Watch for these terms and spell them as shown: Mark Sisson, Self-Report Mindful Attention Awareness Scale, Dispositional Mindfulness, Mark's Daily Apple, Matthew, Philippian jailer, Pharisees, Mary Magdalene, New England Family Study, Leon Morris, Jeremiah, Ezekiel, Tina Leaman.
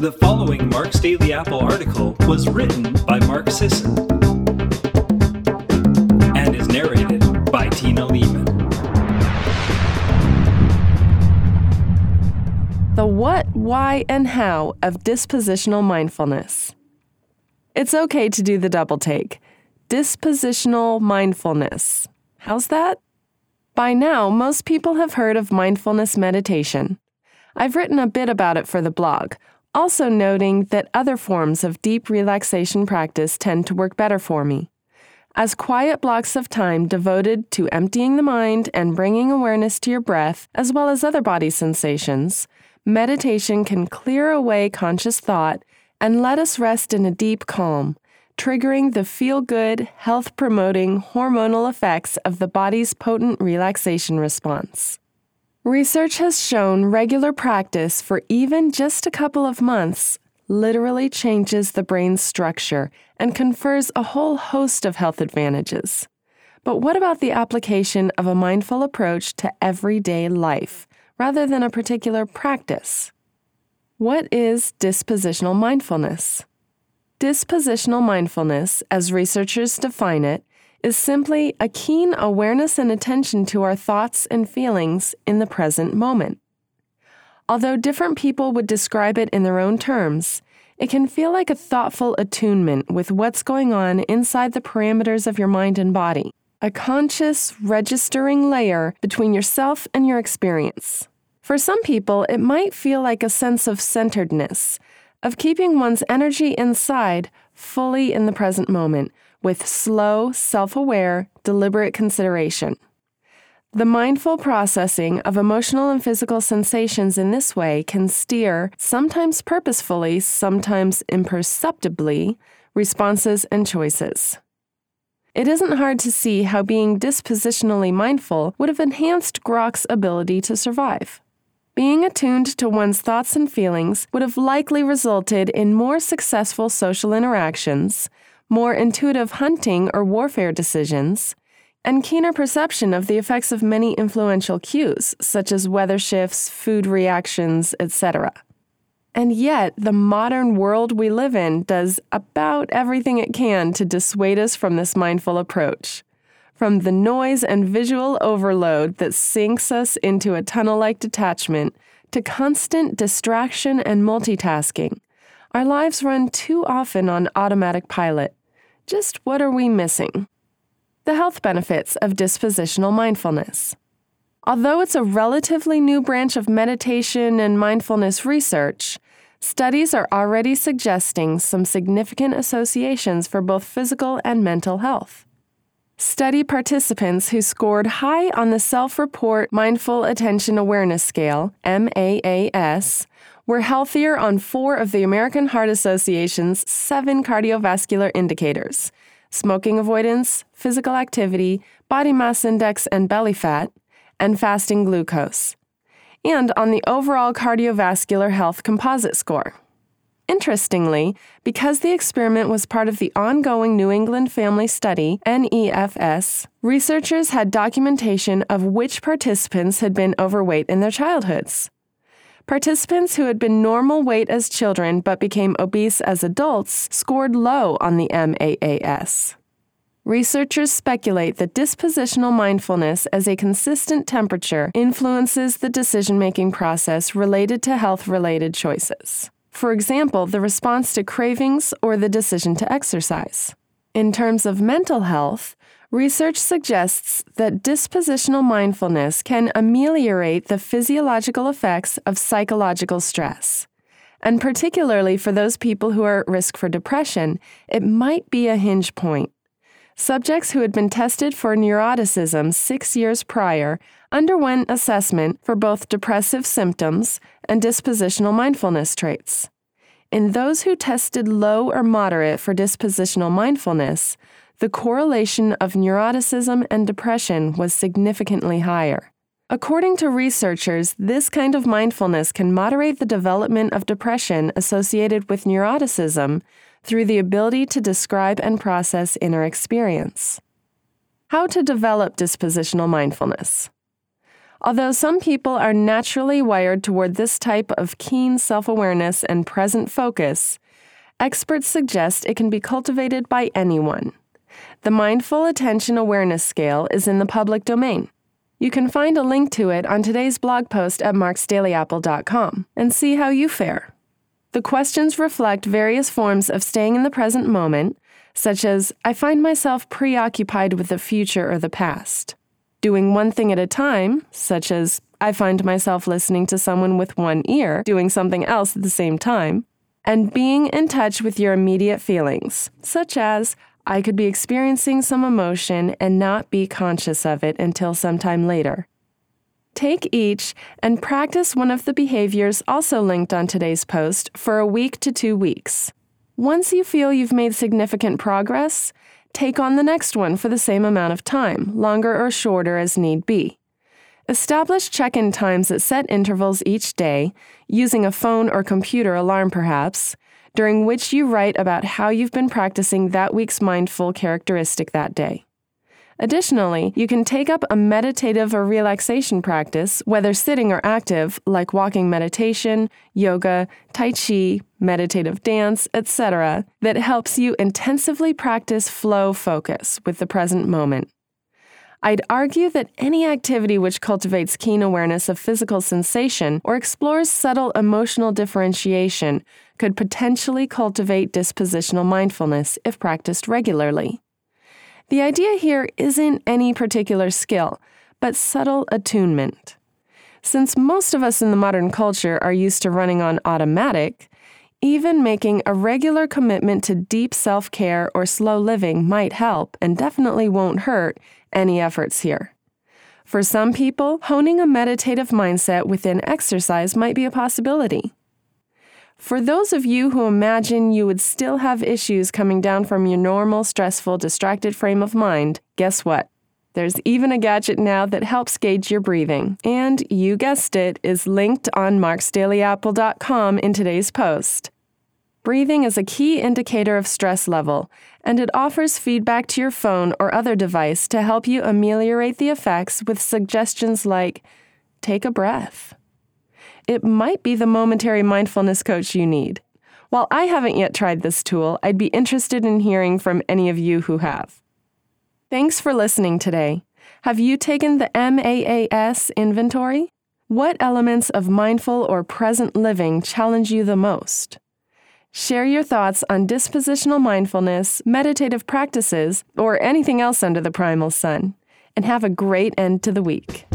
The following Mark's Daily Apple article was written by Mark Sisson and is narrated by Tina Leaman. The what, why, and how of dispositional mindfulness. It's okay to do the double take. Dispositional mindfulness. How's that? By now, most people have heard of mindfulness meditation. I've written a bit about it for the blog, also noting that other forms of deep relaxation practice tend to work better for me, as quiet blocks of time devoted to emptying the mind and bringing awareness to your breath, as well as other body sensations. Meditation can clear away conscious thought and let us rest in a deep calm, triggering the feel-good, health-promoting, hormonal effects of the body's potent relaxation response. Research has shown regular practice for even just a couple of months literally changes the brain's structure and confers a whole host of health advantages. But what about the application of a mindful approach to everyday life, rather than a particular practice? What is dispositional mindfulness? Dispositional mindfulness, as researchers define it, is simply a keen awareness and attention to our thoughts and feelings in the present moment. Although different people would describe it in their own terms, it can feel like a thoughtful attunement with what's going on inside the parameters of your mind and body, a conscious, registering layer between yourself and your experience. For some people, it might feel like a sense of centeredness, of keeping one's energy inside, fully in the present moment, with slow, self-aware, deliberate consideration. The mindful processing of emotional and physical sensations in this way can steer, sometimes purposefully, sometimes imperceptibly, responses and choices. It isn't hard to see how being dispositionally mindful would have enhanced Grok's ability to survive. Being attuned to one's thoughts and feelings would have likely resulted in more successful social interactions, more intuitive hunting or warfare decisions, and keener perception of the effects of many influential cues, such as weather shifts, food reactions, etc. And yet, the modern world we live in does about everything it can to dissuade us from this mindful approach. From the noise and visual overload that sinks us into a tunnel-like detachment to constant distraction and multitasking, our lives run too often on automatic pilot. Just what are we missing? The health benefits of dispositional mindfulness. Although it's a relatively new branch of meditation and mindfulness research, studies are already suggesting some significant associations for both physical and mental health. Study participants who scored high on the Self-Report Mindful Attention Awareness Scale, MAAS, were healthier on 4 of the American Heart Association's 7 cardiovascular indicators: smoking avoidance, physical activity, body mass index and belly fat, and fasting glucose, and on the overall cardiovascular health composite score. Interestingly, because the experiment was part of the ongoing New England Family Study, NEFS, researchers had documentation of which participants had been overweight in their childhoods. Participants who had been normal weight as children but became obese as adults scored low on the MAAS. Researchers speculate that dispositional mindfulness as a consistent temperature influences the decision-making process related to health-related choices. For example, the response to cravings or the decision to exercise. In terms of mental health, research suggests that dispositional mindfulness can ameliorate the physiological effects of psychological stress. And particularly for those people who are at risk for depression, it might be a hinge point. Subjects who had been tested for neuroticism 6 years prior underwent assessment for both depressive symptoms and dispositional mindfulness traits. In those who tested low or moderate for dispositional mindfulness, the correlation of neuroticism and depression was significantly higher. According to researchers, this kind of mindfulness can moderate the development of depression associated with neuroticism through the ability to describe and process inner experience. How to develop dispositional mindfulness. Although some people are naturally wired toward this type of keen self-awareness and present focus, experts suggest it can be cultivated by anyone. The Mindful Attention Awareness Scale is in the public domain. You can find a link to it on today's blog post at marksdailyapple.com and see how you fare. The questions reflect various forms of staying in the present moment, such as, I find myself preoccupied with the future or the past. Doing one thing at a time, such as, I find myself listening to someone with one ear, doing something else at the same time, and being in touch with your immediate feelings, such as, I could be experiencing some emotion and not be conscious of it until sometime later. Take each and practice one of the behaviors also linked on today's post for a week to 2 weeks. Once you feel you've made significant progress, take on the next one for the same amount of time, longer or shorter as need be. Establish check-in times at set intervals each day, using a phone or computer alarm perhaps, during which you write about how you've been practicing that week's mindful characteristic that day. Additionally, you can take up a meditative or relaxation practice, whether sitting or active, like walking meditation, yoga, tai chi, meditative dance, etc., that helps you intensively practice flow focus with the present moment. I'd argue that any activity which cultivates keen awareness of physical sensation or explores subtle emotional differentiation could potentially cultivate dispositional mindfulness if practiced regularly. The idea here isn't any particular skill, but subtle attunement. Since most of us in the modern culture are used to running on automatic, even making a regular commitment to deep self-care or slow living might help and definitely won't hurt any efforts here. For some people, honing a meditative mindset within exercise might be a possibility. For those of you who imagine you would still have issues coming down from your normal, stressful, distracted frame of mind, guess what? There's even a gadget now that helps gauge your breathing, and you guessed it, is linked on marksdailyapple.com in today's post. Breathing is a key indicator of stress level, and it offers feedback to your phone or other device to help you ameliorate the effects with suggestions like, take a breath. It might be the momentary mindfulness coach you need. While I haven't yet tried this tool, I'd be interested in hearing from any of you who have. Thanks for listening today. Have you taken the MAAS inventory? What elements of mindful or present living challenge you the most? Share your thoughts on dispositional mindfulness, meditative practices, or anything else under the primal sun. And have a great end to the week.